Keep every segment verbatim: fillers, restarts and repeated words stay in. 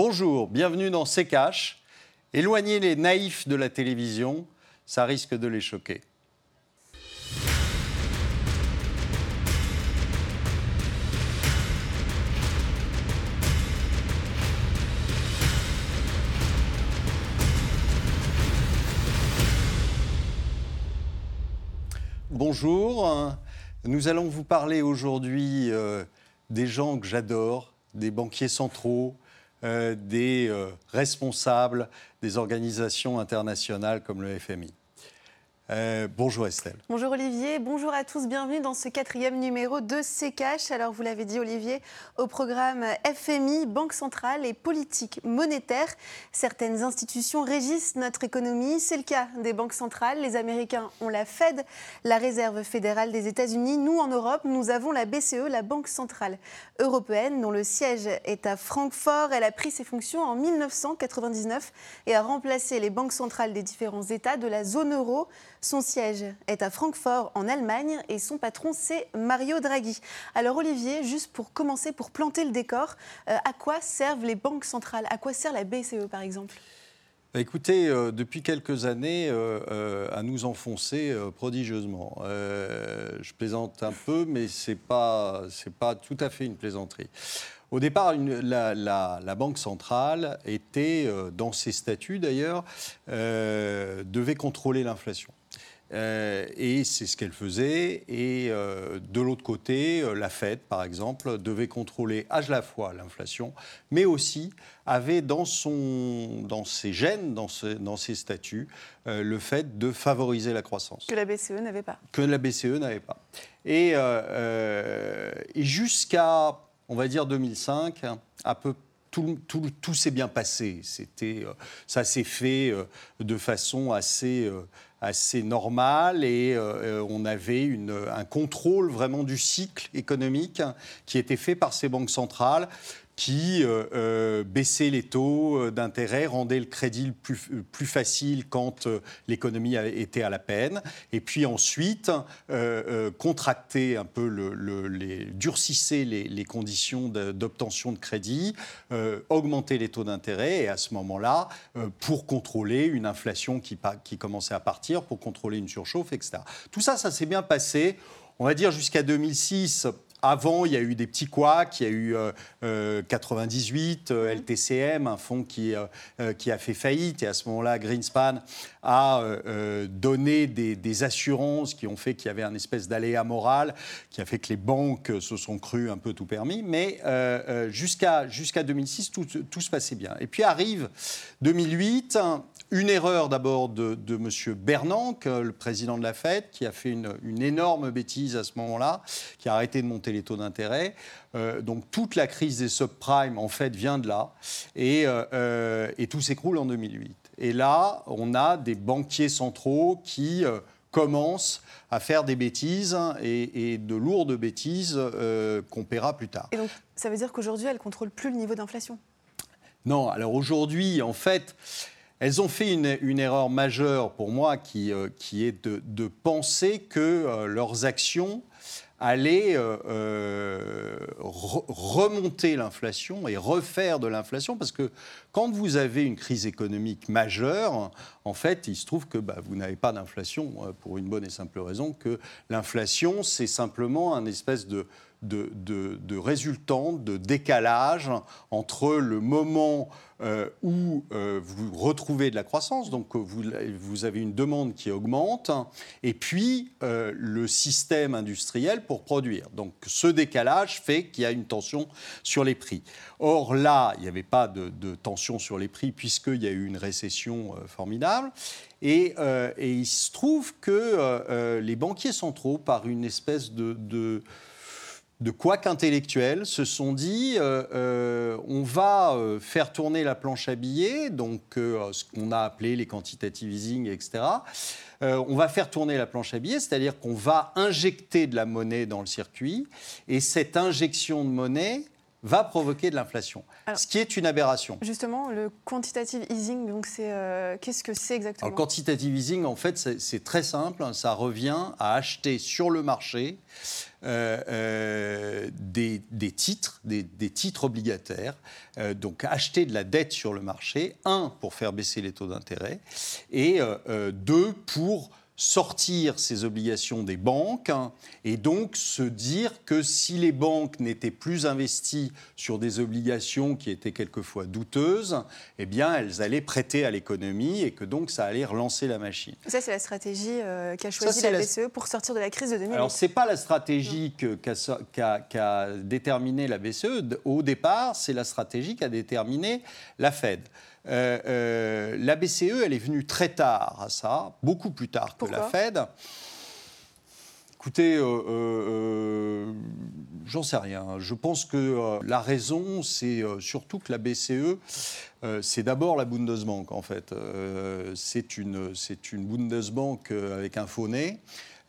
Bonjour, bienvenue dans C'est Cash. Éloignez les naïfs de la télévision, ça risque de les choquer. Bonjour, nous allons vous parler aujourd'hui euh, des gens que j'adore, des banquiers centraux, euh, des euh, responsables des organisations internationales comme le F M I. Euh, bonjour Estelle. Bonjour Olivier, bonjour à tous, bienvenue dans ce quatrième numéro de C'est Cash. Alors vous l'avez dit Olivier, au programme F M I, Banque centrale et politique monétaire. Certaines institutions régissent notre économie, c'est le cas des banques centrales. Les Américains ont la Fed, la Réserve fédérale des États-Unis. Nous en Europe, nous avons la B C E, la Banque centrale européenne, dont le siège est à Francfort. Elle a pris ses fonctions en mille neuf cent quatre-vingt-dix-neuf et a remplacé les banques centrales des différents États de la zone euro. Son siège est à Francfort, en Allemagne, et son patron, c'est Mario Draghi. Alors Olivier, juste pour commencer, pour planter le décor, euh, à quoi servent les banques centrales? À quoi sert la B C E, par exemple? Écoutez, euh, depuis quelques années, euh, euh, à nous enfoncer euh, prodigieusement. Euh, je plaisante un peu, mais c'est pas, c'est pas tout à fait une plaisanterie. Au départ, une, la, la, la Banque centrale était, euh, dans ses statuts d'ailleurs, euh, devait contrôler l'inflation. Euh, et c'est ce qu'elle faisait. Et euh, de l'autre côté, euh, la Fed, par exemple, devait contrôler à la fois l'inflation, mais aussi avait dans, son, dans ses gènes, dans, ce, dans ses statuts, euh, le fait de favoriser la croissance. Que la B C E n'avait pas. Que la B C E n'avait pas. Et, euh, euh, et jusqu'à, on va dire, deux mille cinq, hein, à peu près, Tout, tout, tout s'est bien passé. C'était, euh, ça s'est fait euh, de façon assez, euh, assez normale et euh, on avait une, un contrôle vraiment du cycle économique qui était fait par ces banques centrales qui euh, euh, baissaient les taux d'intérêt, rendaient le crédit plus, plus facile quand euh, l'économie était à la peine, et puis ensuite euh, euh, contractaient un peu, le, le, les, durcissaient les, les conditions de, d'obtention de crédit, euh, augmentaient les taux d'intérêt, et à ce moment-là, euh, pour contrôler une inflation qui, qui commençait à partir, pour contrôler une surchauffe, et cetera. Tout ça, ça s'est bien passé, on va dire jusqu'à deux mille six. Avant, il y a eu des petits couacs, il y a eu euh, quatre-vingt-dix-huit, euh, L T C M, un fonds qui, euh, qui a fait faillite. Et à ce moment-là, Greenspan a euh, donné des, des assurances qui ont fait qu'il y avait un espèce d'aléa moral, qui a fait que les banques se sont crues un peu tout permis. Mais euh, jusqu'à, jusqu'à deux mille six, tout, tout se passait bien. Et puis arrive deux mille huit, une erreur d'abord de, de M. Bernanke, le président de la Fed, qui a fait une, une énorme bêtise à ce moment-là, qui a arrêté de monter les taux d'intérêt. Euh, donc toute la crise des subprimes, en fait, vient de là. Et, euh, et tout s'écroule en deux mille huit. Et là, on a des banquiers centraux qui euh, commencent à faire des bêtises et, et de lourdes bêtises euh, qu'on paiera plus tard. Et donc, ça veut dire qu'aujourd'hui, elles ne contrôlent plus le niveau d'inflation? Non. Alors aujourd'hui, en fait, elles ont fait une, une erreur majeure pour moi qui, euh, qui est de, de penser que euh, leurs actions aller euh, euh, re- remonter l'inflation et refaire de l'inflation, parce que quand vous avez une crise économique majeure, en fait, il se trouve que bah, vous n'avez pas d'inflation pour une bonne et simple raison que l'inflation, c'est simplement un espèce de de, de, de résultante, de décalage entre le moment euh, où euh, vous retrouvez de la croissance, donc vous, vous avez une demande qui augmente, et puis euh, le système industriel pour produire. Donc ce décalage fait qu'il y a une tension sur les prix. Or là, il n'y avait pas de, de tension sur les prix puisqu'il y a eu une récession euh, formidable. Et, euh, et il se trouve que euh, les banquiers centraux, par une espèce de... de de quoi qu'intellectuels se sont dit euh, euh, on va euh, faire tourner la planche à billets, donc euh, ce qu'on a appelé les quantitative easing, et cetera. Euh, on va faire tourner la planche à billets, c'est-à-dire qu'on va injecter de la monnaie dans le circuit, et cette injection de monnaie va provoquer de l'inflation. Alors, ce qui est une aberration. Justement, le quantitative easing, donc c'est, euh, qu'est-ce que c'est exactement ? Alors, le quantitative easing, en fait, c'est, c'est très simple. Ça revient à acheter sur le marché euh, euh, des, des titres, des, des titres obligataires. Euh, donc, acheter de la dette sur le marché, un, pour faire baisser les taux d'intérêt, et euh, deux, pour sortir ces obligations des banques hein, et donc se dire que si les banques n'étaient plus investies sur des obligations qui étaient quelquefois douteuses, eh bien elles allaient prêter à l'économie et que donc ça allait relancer la machine. Ça, c'est la stratégie euh, qu'a choisie la B C E la... pour sortir de la crise de deux mille huit. Alors, ce n'est pas la stratégie que, qu'a, qu'a, qu'a déterminée la B C E. Au départ, c'est la stratégie qu'a déterminée la Fed. Euh, euh, la B C E, elle est venue très tard à ça, beaucoup plus tard que Pourquoi la Fed. Écoutez, euh, euh, j'en sais rien. Je pense que euh, la raison, c'est euh, surtout que la B C E, euh, c'est d'abord la Bundesbank, en fait. Euh, c'est, une, c'est une Bundesbank avec un faux nez.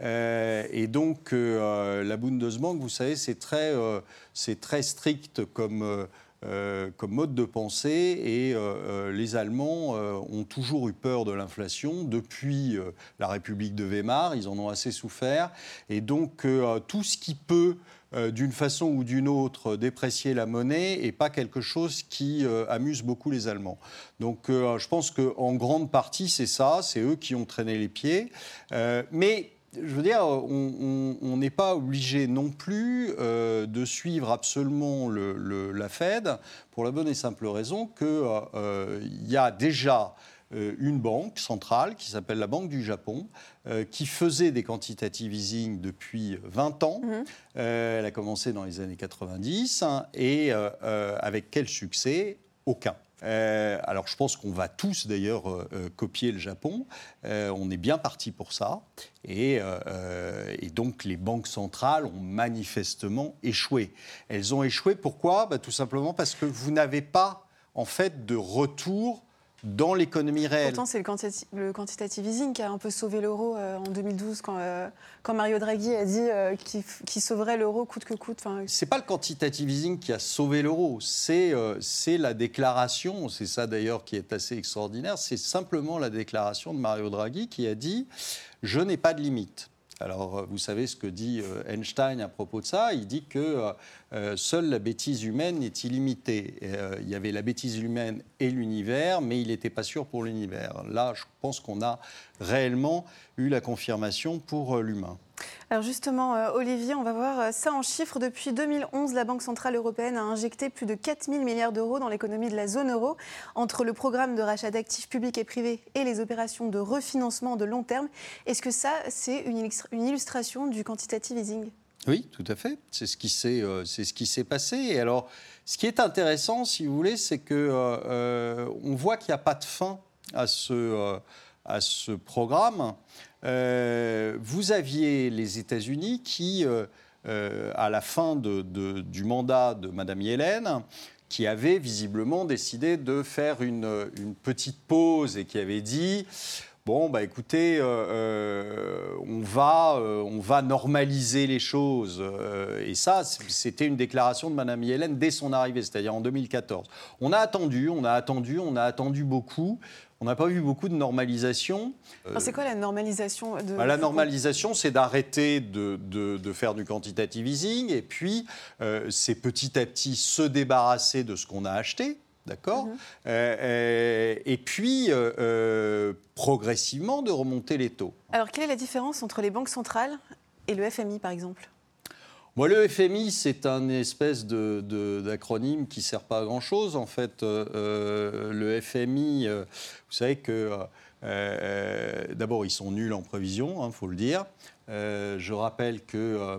Euh, et donc, euh, la Bundesbank, vous savez, c'est très, euh, c'est très strict comme... Euh, Euh, comme mode de pensée et euh, les Allemands euh, ont toujours eu peur de l'inflation depuis euh, la République de Weimar, ils en ont assez souffert et donc euh, tout ce qui peut euh, d'une façon ou d'une autre déprécier la monnaie n'est pas quelque chose qui euh, amuse beaucoup les Allemands. Donc euh, je pense qu'en grande partie c'est ça, c'est eux qui ont traîné les pieds euh, mais je veux dire, on n'est pas obligé non plus euh, de suivre absolument le, le, la Fed pour la bonne et simple raison qu'il euh, y a déjà euh, une banque centrale qui s'appelle la Banque du Japon euh, qui faisait des quantitative easing depuis vingt ans. Mmh. Euh, elle a commencé dans les années quatre-vingt-dix hein, et euh, euh, avec quel succès ? Aucun. Euh, alors je pense qu'on va tous d'ailleurs euh, copier le Japon, euh, on est bien parti pour ça et, euh, et donc les banques centrales ont manifestement échoué. Elles ont échoué pourquoi ? Bah, tout simplement parce que vous n'avez pas en fait de retour dans l'économie réelle. Pourtant, c'est le, quanti- le quantitative easing qui a un peu sauvé l'euro euh, en deux mille douze, quand, euh, quand Mario Draghi a dit euh, qu'il, f- qu'il sauverait l'euro coûte que coûte. Enfin... Ce n'est pas le quantitative easing qui a sauvé l'euro, c'est, euh, c'est la déclaration, c'est ça d'ailleurs qui est assez extraordinaire, c'est simplement la déclaration de Mario Draghi qui a dit « je n'ai pas de limite ». Alors, vous savez ce que dit Einstein à propos de ça. Il dit que euh, seule la bêtise humaine est illimitée. Et, euh, il y avait la bêtise humaine et l'univers, mais il n'était pas sûr pour l'univers. Là, je pense qu'on a réellement eu la confirmation pour euh, l'humain. Alors justement, euh, Olivier, on va voir ça en chiffres. Depuis deux mille onze, la Banque centrale européenne a injecté plus de quatre mille milliards d'euros dans l'économie de la zone euro. Entre le programme de rachat d'actifs publics et privés et les opérations de refinancement de long terme, est-ce que ça, c'est une, une illustration du quantitative easing ? Oui, tout à fait. C'est ce qui s'est, euh, c'est ce qui s'est passé. Et alors, ce qui est intéressant, si vous voulez, c'est qu'on euh, euh, voit qu'il n'y a pas de fin à ce... Euh, à ce programme, euh, vous aviez les États-Unis qui, euh, euh, à la fin de, de, du mandat de Mme Yellen, qui avait visiblement décidé de faire une, une petite pause et qui avait dit « bon, bah, écoutez, euh, on, va, euh, on va normaliser les choses ». Et ça, c'était une déclaration de Mme Yellen dès son arrivée, c'est-à-dire en deux mille quatorze. On a attendu, on a attendu, on a attendu beaucoup. On n'a pas vu beaucoup de normalisation. Alors, c'est quoi la normalisation de... bah, la normalisation, c'est d'arrêter de, de, de faire du quantitative easing et puis, euh, c'est petit à petit se débarrasser de ce qu'on a acheté, d'accord ? Mmh. euh, et, et puis, euh, euh, progressivement, de remonter les taux. Alors, quelle est la différence entre les banques centrales et le F M I, par exemple ? Moi, le F M I, c'est un espèce de, de, d'acronyme qui ne sert pas à grand-chose. En fait, euh, le F M I, euh, vous savez que, euh, euh, d'abord, ils sont nuls en prévision, hein, faut le dire. Euh, je rappelle que euh,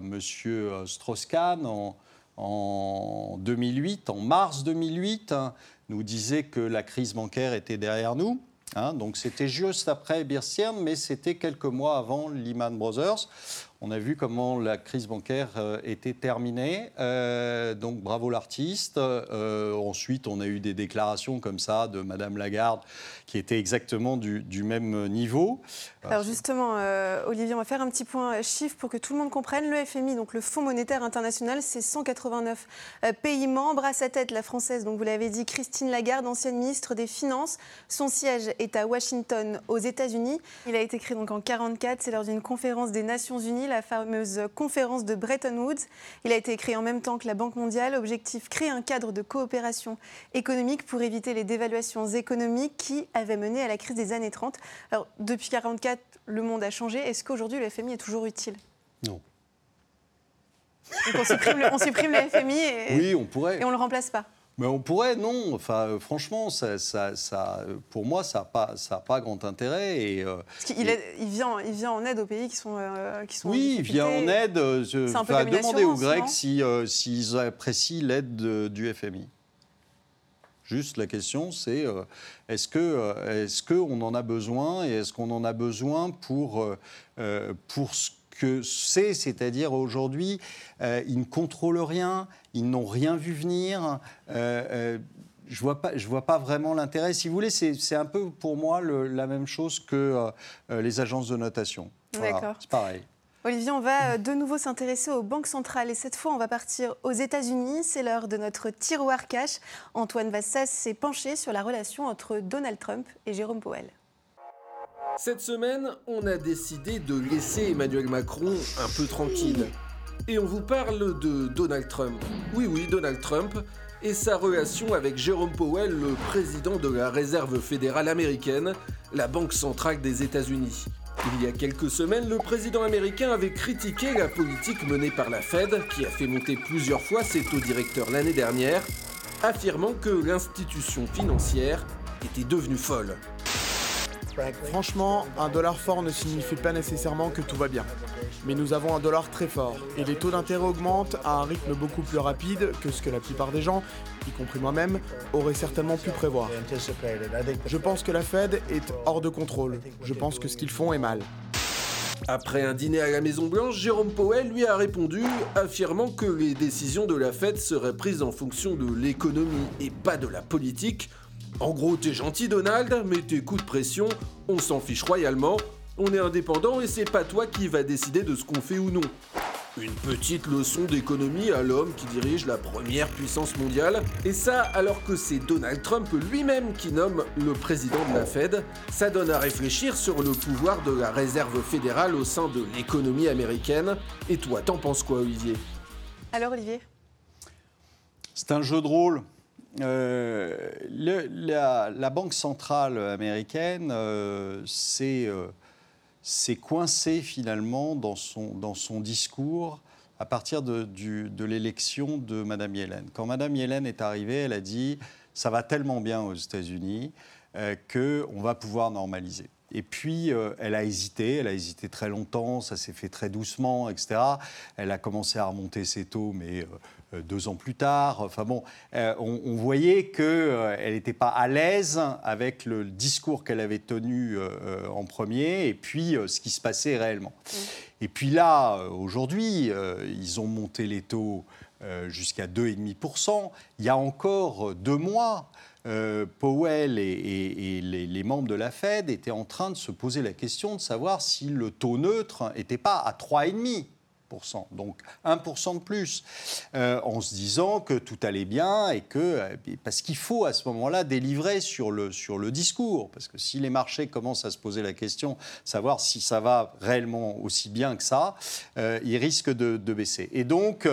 M. Strauss-Kahn, en, en deux mille huit, en mars deux mille huit, hein, nous disait que la crise bancaire était derrière nous. Hein, donc, c'était juste après Bear Stearns, mais c'était quelques mois avant Lehman Brothers. On a vu comment la crise bancaire euh, était terminée. Euh, donc bravo l'artiste. Euh, ensuite, on a eu des déclarations comme ça de Madame Lagarde qui étaient exactement du, du même niveau. Alors justement, euh, Olivier, on va faire un petit point chiffre pour que tout le monde comprenne. Le F M I, donc le Fonds monétaire international, c'est cent quatre-vingt-neuf euh, pays membres. À sa tête, la française, donc vous l'avez dit, Christine Lagarde, ancienne ministre des Finances. Son siège est à Washington, aux États-Unis. Il a été créé donc en mille neuf cent quarante-quatre. C'est lors d'une conférence des Nations Unies, la fameuse conférence de Bretton Woods. Il a été créé en même temps que la Banque mondiale. Objectif, créer un cadre de coopération économique pour éviter les dévaluations économiques qui avaient mené à la crise des années trente. Alors, depuis mille neuf cent quarante-quatre, le monde a changé. Est-ce qu'aujourd'hui, le F M I est toujours utile ? Non. Donc on supprime le, on supprime le F M I et, oui, on pourrait. Et on ne le remplace pas ? Mais on pourrait, non. Enfin, franchement, ça, ça, ça, pour moi, ça n'a pas, ça a pas grand intérêt. Et, euh, Parce qu'il et... il vient, il vient en aide aux pays qui sont, euh, qui sont. Oui, il vient en aide. Euh, C'est un peu comme une assurance, demander aux Grecs si, euh, s'ils apprécient l'aide de, du F M I. Juste la question, c'est euh, est-ce que euh, est-ce que on en a besoin et est-ce qu'on en a besoin pour euh, pour ce que c'est, c'est-à-dire aujourd'hui, euh, ils ne contrôlent rien, ils n'ont rien vu venir. Euh, euh, je vois pas, je vois pas vraiment l'intérêt. Si vous voulez, c'est, c'est un peu pour moi le, la même chose que euh, les agences de notation. Voilà, d'accord. C'est pareil. Olivier, on va de nouveau s'intéresser aux banques centrales et cette fois, on va partir aux États-Unis. C'est l'heure de notre tiroir cash. Antoine Vassas s'est penché sur la relation entre Donald Trump et Jérôme Powell. Cette semaine, on a décidé de laisser Emmanuel Macron un peu tranquille. Et on vous parle de Donald Trump. Oui, oui, Donald Trump et sa relation avec Jérôme Powell, le président de la Réserve Fédérale Américaine, la banque centrale des États-Unis. Il y a quelques semaines, le président américain avait critiqué la politique menée par la Fed, qui a fait monter plusieurs fois ses taux directeurs l'année dernière, affirmant que l'institution financière était devenue folle. Franchement, un dollar fort ne signifie pas nécessairement que tout va bien. Mais nous avons un dollar très fort, et les taux d'intérêt augmentent à un rythme beaucoup plus rapide que ce que la plupart des gens, y compris moi-même, auraient certainement pu prévoir. Je pense que la Fed est hors de contrôle. Je pense que ce qu'ils font est mal. Après un dîner à la Maison-Blanche, Jérôme Powell lui a répondu, affirmant que les décisions de la Fed seraient prises en fonction de l'économie et pas de la politique. En gros, t'es gentil Donald, mais tes coups de pression, on s'en fiche royalement. On est indépendant et c'est pas toi qui va décider de ce qu'on fait ou non. Une petite leçon d'économie à l'homme qui dirige la première puissance mondiale. Et ça, alors que c'est Donald Trump lui-même qui nomme le président de la Fed, ça donne à réfléchir sur le pouvoir de la Réserve fédérale au sein de l'économie américaine. Et toi, t'en penses quoi, Olivier ? Alors, Olivier ? C'est un jeu de rôle. Euh, le, la, la Banque centrale américaine, euh, c'est... Euh, s'est coincé finalement dans son, dans son discours à partir de, du, de l'élection de Madame Yellen. Quand Madame Yellen est arrivée, elle a dit « ça va tellement bien aux États-Unis euh, qu'on va pouvoir normaliser ». Et puis, euh, elle a hésité, elle a hésité très longtemps, ça s'est fait très doucement, et cetera. Elle a commencé à remonter ses taux, mais euh, deux ans plus tard. Enfin bon, euh, on, on voyait qu'elle euh, n'était pas à l'aise avec le discours qu'elle avait tenu euh, en premier et puis euh, ce qui se passait réellement. Mmh. Et puis là, aujourd'hui, euh, ils ont monté les taux euh, jusqu'à deux virgule cinq pour cent. Il y a encore deux mois... Euh, Powell et, et, et les, les membres de la Fed étaient en train de se poser la question de savoir si le taux neutre n'était pas à trois virgule cinq pour cent, donc un pour cent de plus, euh, en se disant que tout allait bien et que, parce qu'il faut à ce moment-là délivrer sur le, sur le discours, parce que si les marchés commencent à se poser la question, savoir si ça va réellement aussi bien que ça, euh, ils risquent de, de baisser. Et donc...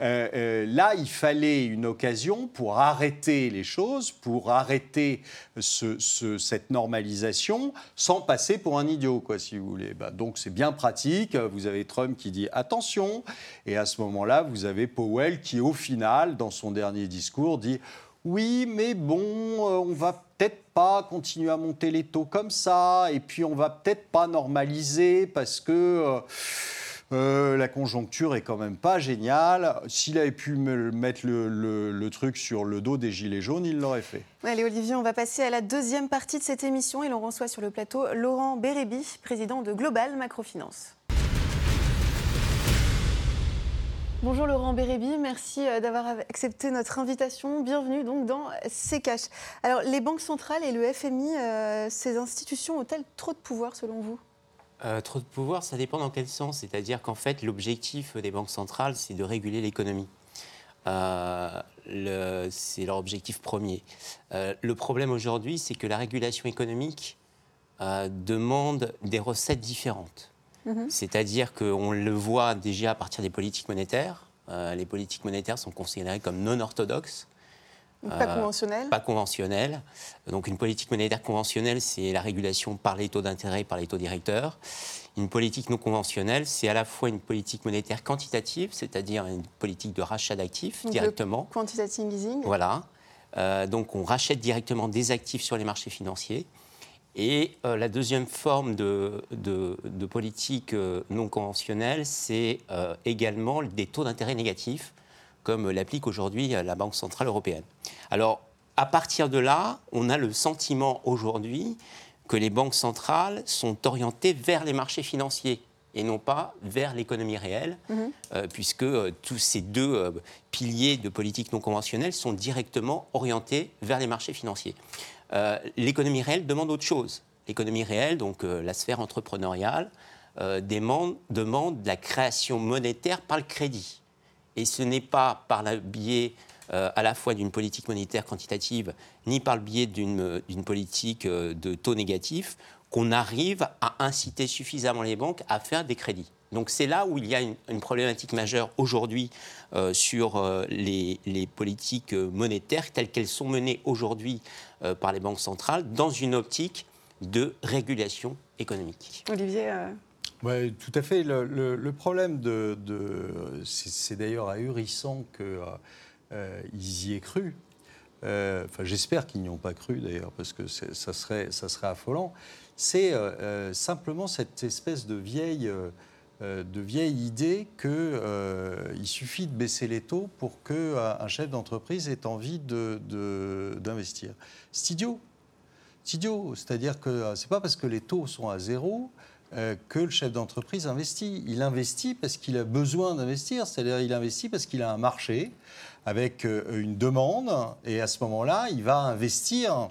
Euh, euh, là, il fallait une occasion pour arrêter les choses, pour arrêter ce, ce, cette normalisation sans passer pour un idiot, quoi, si vous voulez. Bah, donc, c'est bien pratique. Vous avez Trump qui dit « attention ». Et à ce moment-là, vous avez Powell qui, au final, dans son dernier discours, dit « oui, mais bon, euh, on va peut-être pas continuer à monter les taux comme ça et puis on va peut-être pas normaliser parce que… Euh, » Euh, la conjoncture est quand même pas géniale. S'il avait pu me mettre le, le, le truc sur le dos des gilets jaunes, il l'aurait fait. Allez Olivier, on va passer à la deuxième partie de cette émission et l'on reçoit sur le plateau Laurent Berrebi, président de Global Macrofinance. Bonjour Laurent Berrebi, merci d'avoir accepté notre invitation. Bienvenue donc dans C'est Cash. Alors, les banques centrales et le F M I, euh, ces institutions ont-elles trop de pouvoir selon vous ? Euh, trop de pouvoir, ça dépend dans quel sens. C'est-à-dire qu'en fait, l'objectif des banques centrales, c'est de réguler l'économie. Euh, le, c'est leur objectif premier. Euh, le problème aujourd'hui, c'est que la régulation économique euh, demande des recettes différentes. Mmh. C'est-à-dire qu'on le voit déjà à partir des politiques monétaires. Euh, les politiques monétaires sont considérées comme non orthodoxes. Pas euh, conventionnelles. Pas conventionnelles. Donc une politique monétaire conventionnelle, c'est la régulation par les taux d'intérêt, par les taux directeurs. Une politique non conventionnelle, c'est à la fois une politique monétaire quantitative, c'est-à-dire une politique de rachat d'actifs donc directement. Le quantitative easing. Voilà. Euh, donc on rachète directement des actifs sur les marchés financiers. Et euh, la deuxième forme de, de, de politique euh, non conventionnelle, c'est euh, également des taux d'intérêt négatifs, comme l'applique aujourd'hui la Banque centrale européenne. Alors, à partir de là, on a le sentiment aujourd'hui que les banques centrales sont orientées vers les marchés financiers et non pas vers l'économie réelle, mmh. euh, puisque euh, tous ces deux euh, piliers de politique non conventionnelle sont directement orientés vers les marchés financiers. Euh, l'économie réelle demande autre chose. L'économie réelle, donc euh, la sphère entrepreneuriale, euh, demande, demande la création monétaire par le crédit. Et ce n'est pas par le biais euh, à la fois d'une politique monétaire quantitative ni par le biais d'une, d'une politique euh, de taux négatifs qu'on arrive à inciter suffisamment les banques à faire des crédits. Donc c'est là où il y a une, une problématique majeure aujourd'hui euh, sur euh, les, les politiques monétaires telles qu'elles sont menées aujourd'hui euh, par les banques centrales dans une optique de régulation économique. Olivier euh... Ouais, tout à fait. Le, le, le problème de, de c'est, c'est d'ailleurs ahurissant qu'ils euh, y aient cru. Euh, enfin, j'espère qu'ils n'y ont pas cru d'ailleurs, parce que ça serait, ça serait affolant. C'est euh, simplement cette espèce de vieille, euh, de vieille idée qu'il euh, suffit de baisser les taux pour qu'un chef d'entreprise ait envie de, de, d'investir. C'est idiot. C'est idiot. C'est-à-dire que c'est pas parce que les taux sont à zéro que le chef d'entreprise investit. Il investit parce qu'il a besoin d'investir, c'est-à-dire il investit parce qu'il a un marché avec une demande, et à ce moment-là, il va investir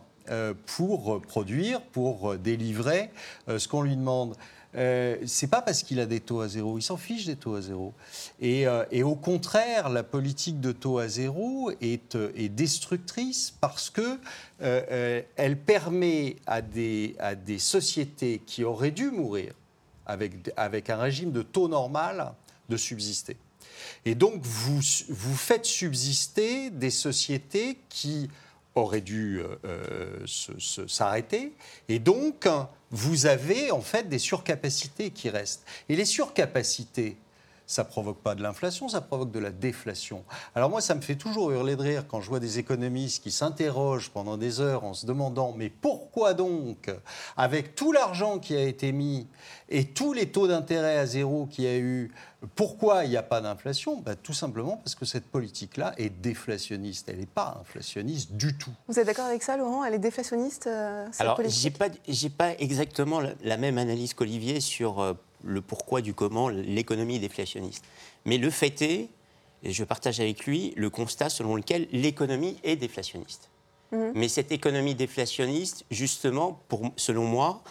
pour produire, pour délivrer ce qu'on lui demande. Euh, c'est pas parce qu'il a des taux à zéro, il s'en fiche des taux à zéro. Et, euh, et au contraire, la politique de taux à zéro est, est destructrice parce que euh, euh, elle permet à des, à des sociétés qui auraient dû mourir avec, avec un régime de taux normal de subsister. Et donc vous, vous faites subsister des sociétés qui auraient dû euh, se, se, s'arrêter, et donc vous avez en fait des surcapacités qui restent. Et les surcapacités, ça ne provoque pas de l'inflation, ça provoque de la déflation. Alors moi, ça me fait toujours hurler de rire quand je vois des économistes qui s'interrogent pendant des heures en se demandant « mais pourquoi donc, avec tout l'argent qui a été mis et tous les taux d'intérêt à zéro qu'il y a eu, pourquoi il n'y a pas d'inflation ?» bah, tout simplement parce que cette politique-là est déflationniste. Elle n'est pas inflationniste du tout. Vous êtes d'accord avec ça, Laurent ? Elle est déflationniste, euh, cette Alors, politique ? j'ai pas, j'ai pas exactement la, la même analyse qu'Olivier sur... Euh, le pourquoi du comment, l'économie déflationniste. Mais le fait est, et je partage avec lui, le constat selon lequel l'économie est déflationniste. Mmh. Mais cette économie déflationniste, justement, pour, selon moi,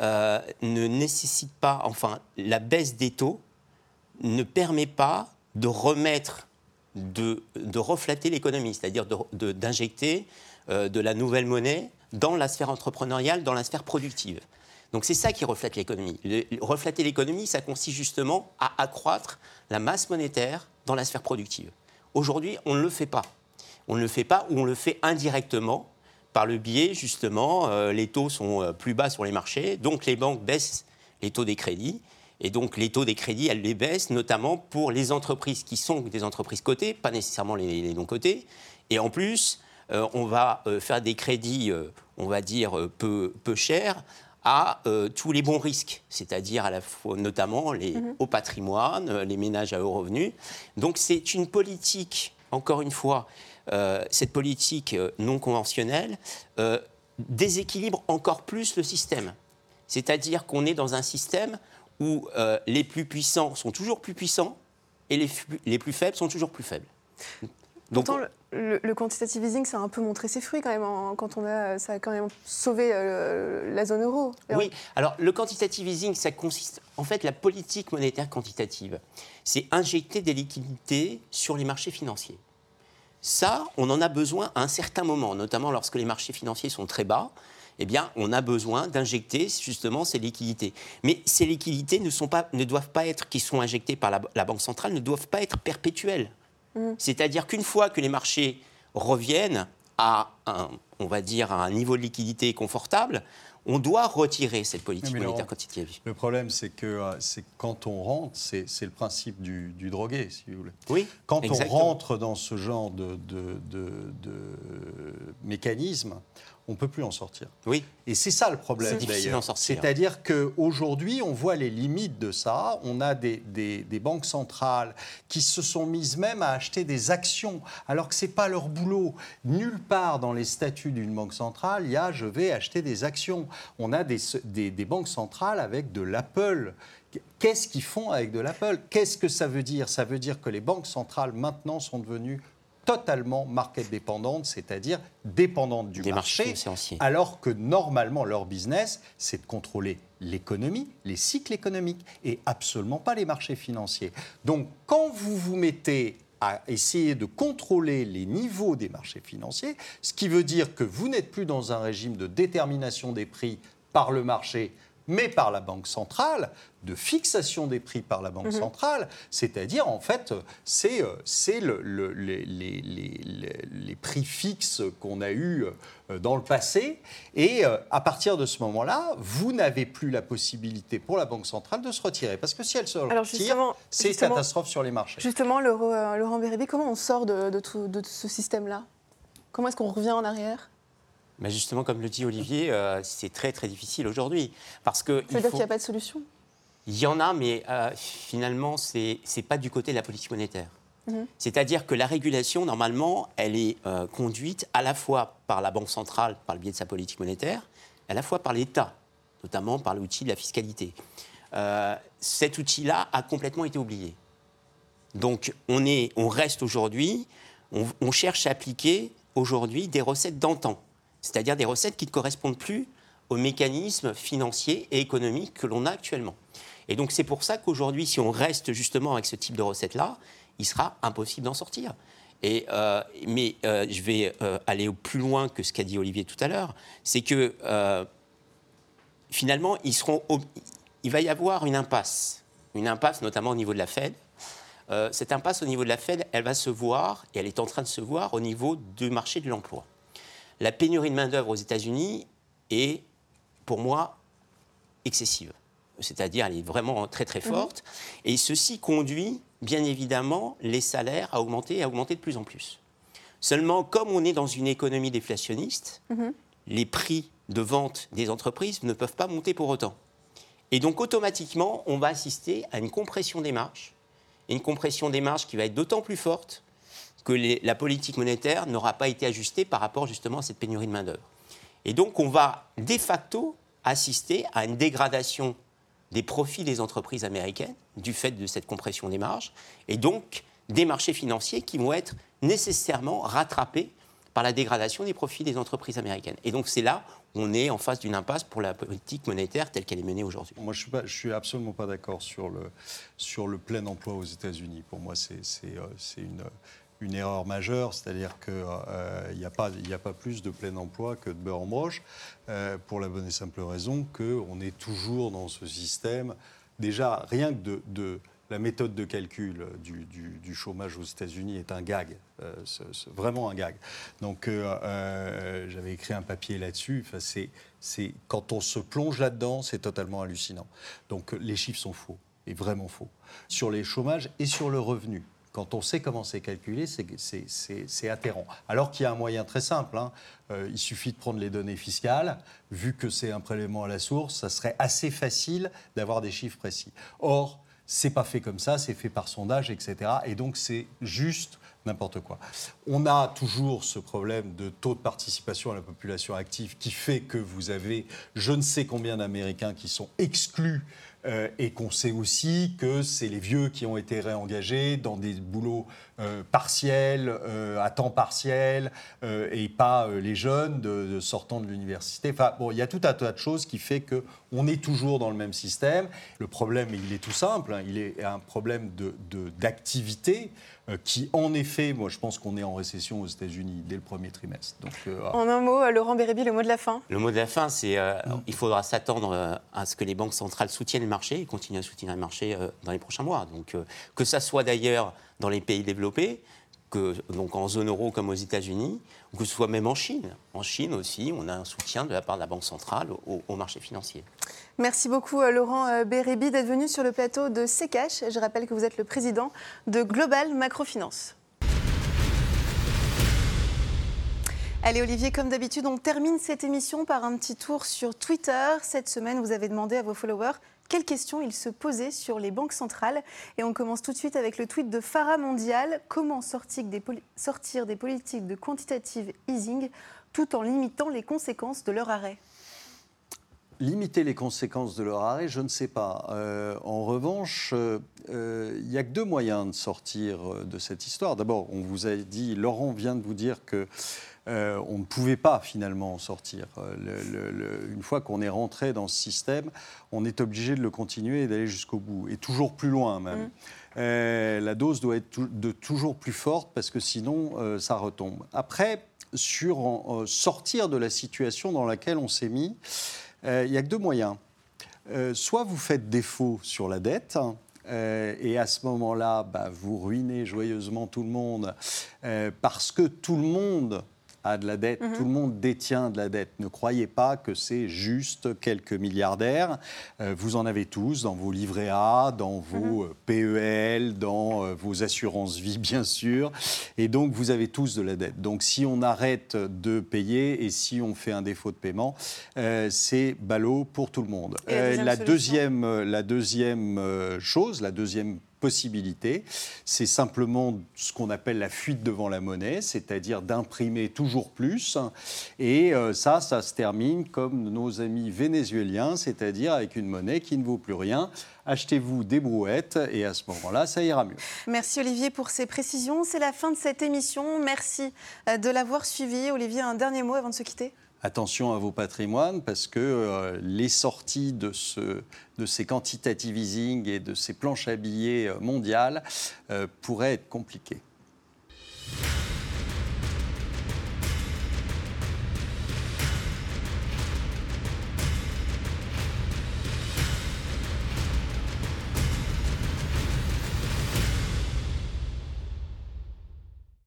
euh, ne nécessite pas, enfin, la baisse des taux ne permet pas de remettre, de, de reflater l'économie, c'est-à-dire de, de, d'injecter euh, de la nouvelle monnaie dans la sphère entrepreneuriale, dans la sphère productive. Donc c'est ça qui reflète l'économie. Le, refléter l'économie, ça consiste justement à accroître la masse monétaire dans la sphère productive. Aujourd'hui, on ne le fait pas. On ne le fait pas ou on le fait indirectement par le biais, justement, euh, les taux sont plus bas sur les marchés, donc les banques baissent les taux des crédits. Et donc les taux des crédits, elles les baissent, notamment pour les entreprises qui sont des entreprises cotées, pas nécessairement les, les non cotées. Et en plus, euh, on va euh, faire des crédits, euh, on va dire, euh, peu, peu chers, à euh, tous les bons risques, c'est-à-dire à la fois, notamment les mmh. hauts patrimoines, les ménages à hauts revenus. Donc c'est une politique, encore une fois, euh, cette politique non conventionnelle euh, déséquilibre encore plus le système. C'est-à-dire qu'on est dans un système où euh, les plus puissants sont toujours plus puissants et les, les plus faibles sont toujours plus faibles. Donc, Pourtant, le, le, le quantitative easing, ça a un peu montré ses fruits quand même, en, quand on a, ça a quand même sauvé euh, la zone euro. Alors, oui, alors le quantitative easing, ça consiste en fait la politique monétaire quantitative. C'est injecter des liquidités sur les marchés financiers. Ça, on en a besoin à un certain moment, notamment lorsque les marchés financiers sont très bas, eh bien, on a besoin d'injecter justement ces liquidités. Mais ces liquidités ne, sont pas, ne doivent pas être, qui sont injectées par la, la Banque centrale, ne doivent pas être perpétuelles. Mmh. C'est-à-dire qu'une fois que les marchés reviennent à un, on va dire, à un niveau de liquidité confortable, on doit retirer cette politique mais monétaire quantitative. Le problème, c'est que c'est quand on rentre, c'est, c'est le principe du, du drogué, si vous voulez. Oui, quand exactement. On rentre dans ce genre de, de, de, de mécanisme, on ne peut plus en sortir. Oui. Et c'est ça le problème, c'est d'ailleurs. D'en sortir. C'est-à-dire qu'aujourd'hui, on voit les limites de ça. On a des, des, des banques centrales qui se sont mises même à acheter des actions, alors que ce n'est pas leur boulot. Nulle part dans les statuts d'une banque centrale, il y a « je vais acheter des actions ». On a des, des, des banques centrales avec de l'Apple. Qu'est-ce qu'ils font avec de l'Apple ? Qu'est-ce que ça veut dire ? Ça veut dire que les banques centrales, maintenant, sont devenues totalement market dépendante, c'est-à-dire dépendante du Des marché, alors que normalement leur business, c'est de contrôler l'économie, les cycles économiques, et absolument pas les marchés financiers. Donc quand vous vous mettez à essayer de contrôler les niveaux des marchés financiers, ce qui veut dire que vous n'êtes plus dans un régime de détermination des prix par le marché, mais par la Banque centrale, de fixation des prix par la Banque mmh. centrale, c'est-à-dire, en fait, c'est, c'est le, le, les, les, les, les prix fixes qu'on a eus dans le passé, et à partir de ce moment-là, vous n'avez plus la possibilité pour la Banque centrale de se retirer, parce que si elle se Alors retire, c'est catastrophe sur les marchés. Justement, Laurent Berrebi, comment on sort de, de, tout, de ce système-là ? Comment est-ce qu'on revient en arrière ? Mais justement, comme le dit Olivier, euh, c'est très, très difficile aujourd'hui. Parce que Ça veut il dire faut... qu'il n'y a pas de solution ? Il y en a, mais euh, finalement, ce n'est pas du côté de la politique monétaire. Mm-hmm. C'est-à-dire que la régulation, normalement, elle est euh, conduite à la fois par la Banque centrale, par le biais de sa politique monétaire, à la fois par l'État, notamment par l'outil de la fiscalité. Euh, cet outil-là a complètement été oublié. Donc, on, est, on reste aujourd'hui, on, on cherche à appliquer aujourd'hui des recettes d'antan. C'est-à-dire des recettes qui ne correspondent plus aux mécanismes financiers et économiques que l'on a actuellement. Et donc c'est pour ça qu'aujourd'hui, si on reste justement avec ce type de recettes-là, il sera impossible d'en sortir. Et, euh, mais euh, je vais euh, aller au plus loin que ce qu'a dit Olivier tout à l'heure, c'est que euh, finalement, ils seront ob... il va y avoir une impasse, une impasse notamment au niveau de la Fed. Euh, cette impasse au niveau de la Fed, elle va se voir, et elle est en train de se voir, au niveau du marché de l'emploi. La pénurie de main-d'œuvre aux États-Unis est, pour moi, excessive. C'est-à-dire, elle est vraiment très, très forte. Mmh. Et ceci conduit, bien évidemment, les salaires à augmenter et à augmenter de plus en plus. Seulement, comme on est dans une économie déflationniste, mmh. les prix de vente des entreprises ne peuvent pas monter pour autant. Et donc, automatiquement, on va assister à une compression des marges. Et une compression des marges qui va être d'autant plus forte que les, la politique monétaire n'aura pas été ajustée par rapport justement à cette pénurie de main-d'œuvre. Et donc, on va de facto assister à une dégradation des profits des entreprises américaines du fait de cette compression des marges et donc des marchés financiers qui vont être nécessairement rattrapés par la dégradation des profits des entreprises américaines. Et donc, c'est là où on est en face d'une impasse pour la politique monétaire telle qu'elle est menée aujourd'hui. Moi, je ne suis, suis absolument pas d'accord sur le, sur le plein emploi aux États-Unis. Pour moi, c'est, c'est, c'est une... une erreur majeure, c'est-à-dire qu'il n'y a pas, y a pas plus de plein emploi que de beurre en broche, euh, pour la bonne et simple raison qu'on est toujours dans ce système. Déjà, rien que de, de la méthode de calcul du, du, du chômage aux États-Unis est un gag, euh, c'est, c'est vraiment un gag. Donc, euh, euh, j'avais écrit un papier là-dessus, enfin, c'est, c'est, quand on se plonge là-dedans, c'est totalement hallucinant. Donc, les chiffres sont faux, et vraiment faux, sur les chômages et sur le revenu. Quand on sait comment c'est calculé, c'est, c'est, c'est, c'est atterrant. Alors qu'il y a un moyen très simple, hein. Euh, il suffit de prendre les données fiscales. Vu que c'est un prélèvement à la source, ça serait assez facile d'avoir des chiffres précis. Or, c'est pas fait comme ça, c'est fait par sondage, et cetera. Et donc, c'est juste n'importe quoi. On a toujours ce problème de taux de participation à la population active qui fait que vous avez je ne sais combien d'Américains qui sont exclus euh, et qu'on sait aussi que c'est les vieux qui ont été réengagés dans des boulots euh, partiels, euh, à temps partiel, euh, et pas euh, les jeunes de, de sortant de l'université. Enfin, bon, il y a tout un tas de choses qui fait qu'on est toujours dans le même système. Le problème, il est tout simple, hein, il est un problème de, de, d'activité euh, qui, en effet, moi, je pense qu'on est en récession aux États-Unis dès le premier trimestre. Donc, euh, en un mot, Laurent Berrebi, le mot de la fin. Le mot de la fin, c'est euh, il faudra s'attendre à ce que les banques centrales soutiennent le marché et continuent à soutenir le marché euh, dans les prochains mois. Donc, euh, que ça soit d'ailleurs dans les pays développés, que, donc en zone euro comme aux États-Unis, ou que ce soit même en Chine. En Chine aussi, on a un soutien de la part de la Banque centrale au, au marché financier. Merci beaucoup Laurent Berrebi d'être venu sur le plateau de C'est Cash. Je rappelle que vous êtes le président de Global Macrofinance. Allez Olivier, comme d'habitude, on termine cette émission par un petit tour sur Twitter. Cette semaine, vous avez demandé à vos followers quelles questions ils se posaient sur les banques centrales. Et on commence tout de suite avec le tweet de Farah Mondial. Comment sortir des, poli- sortir des politiques de quantitative easing tout en limitant les conséquences de leur arrêt ? Limiter les conséquences de leur arrêt, je ne sais pas. Euh, en revanche, il euh, n'y a que deux moyens de sortir de cette histoire. D'abord, on vous a dit, Laurent vient de vous dire que Euh, on ne pouvait pas finalement en sortir. Le, le, le, une fois qu'on est rentré dans ce système, on est obligé de le continuer et d'aller jusqu'au bout, et toujours plus loin même. Mmh. Euh, la dose doit être de toujours plus forte parce que sinon, euh, ça retombe. Après, sur en, euh, sortir de la situation dans laquelle on s'est mis, euh, il n'y a que deux moyens. Euh, soit vous faites défaut sur la dette, hein, Euh, et à ce moment-là, bah, vous ruinez joyeusement tout le monde euh, parce que tout le monde a de la dette, mmh. tout le monde détient de la dette. Ne croyez pas que c'est juste quelques milliardaires. Euh, vous en avez tous dans vos livrets A, dans vos mmh. P E L, dans euh, vos assurances-vie, bien sûr. Et donc, vous avez tous de la dette. Donc, si on arrête de payer et si on fait un défaut de paiement, euh, c'est ballot pour tout le monde. Euh, la deuxième, la deuxième chose, la deuxième possibilité, c'est simplement ce qu'on appelle la fuite devant la monnaie, c'est-à-dire d'imprimer toujours plus. Et ça, ça se termine comme nos amis vénézuéliens, c'est-à-dire avec une monnaie qui ne vaut plus rien. Achetez-vous des brouettes et à ce moment-là, ça ira mieux. Merci Olivier pour ces précisions. C'est la fin de cette émission. Merci de l'avoir suivi. Olivier, un dernier mot avant de se quitter ? Attention à vos patrimoines parce que euh, les sorties de, ce, de ces quantitative easing et de ces planches à billets mondiales euh, pourraient être compliquées.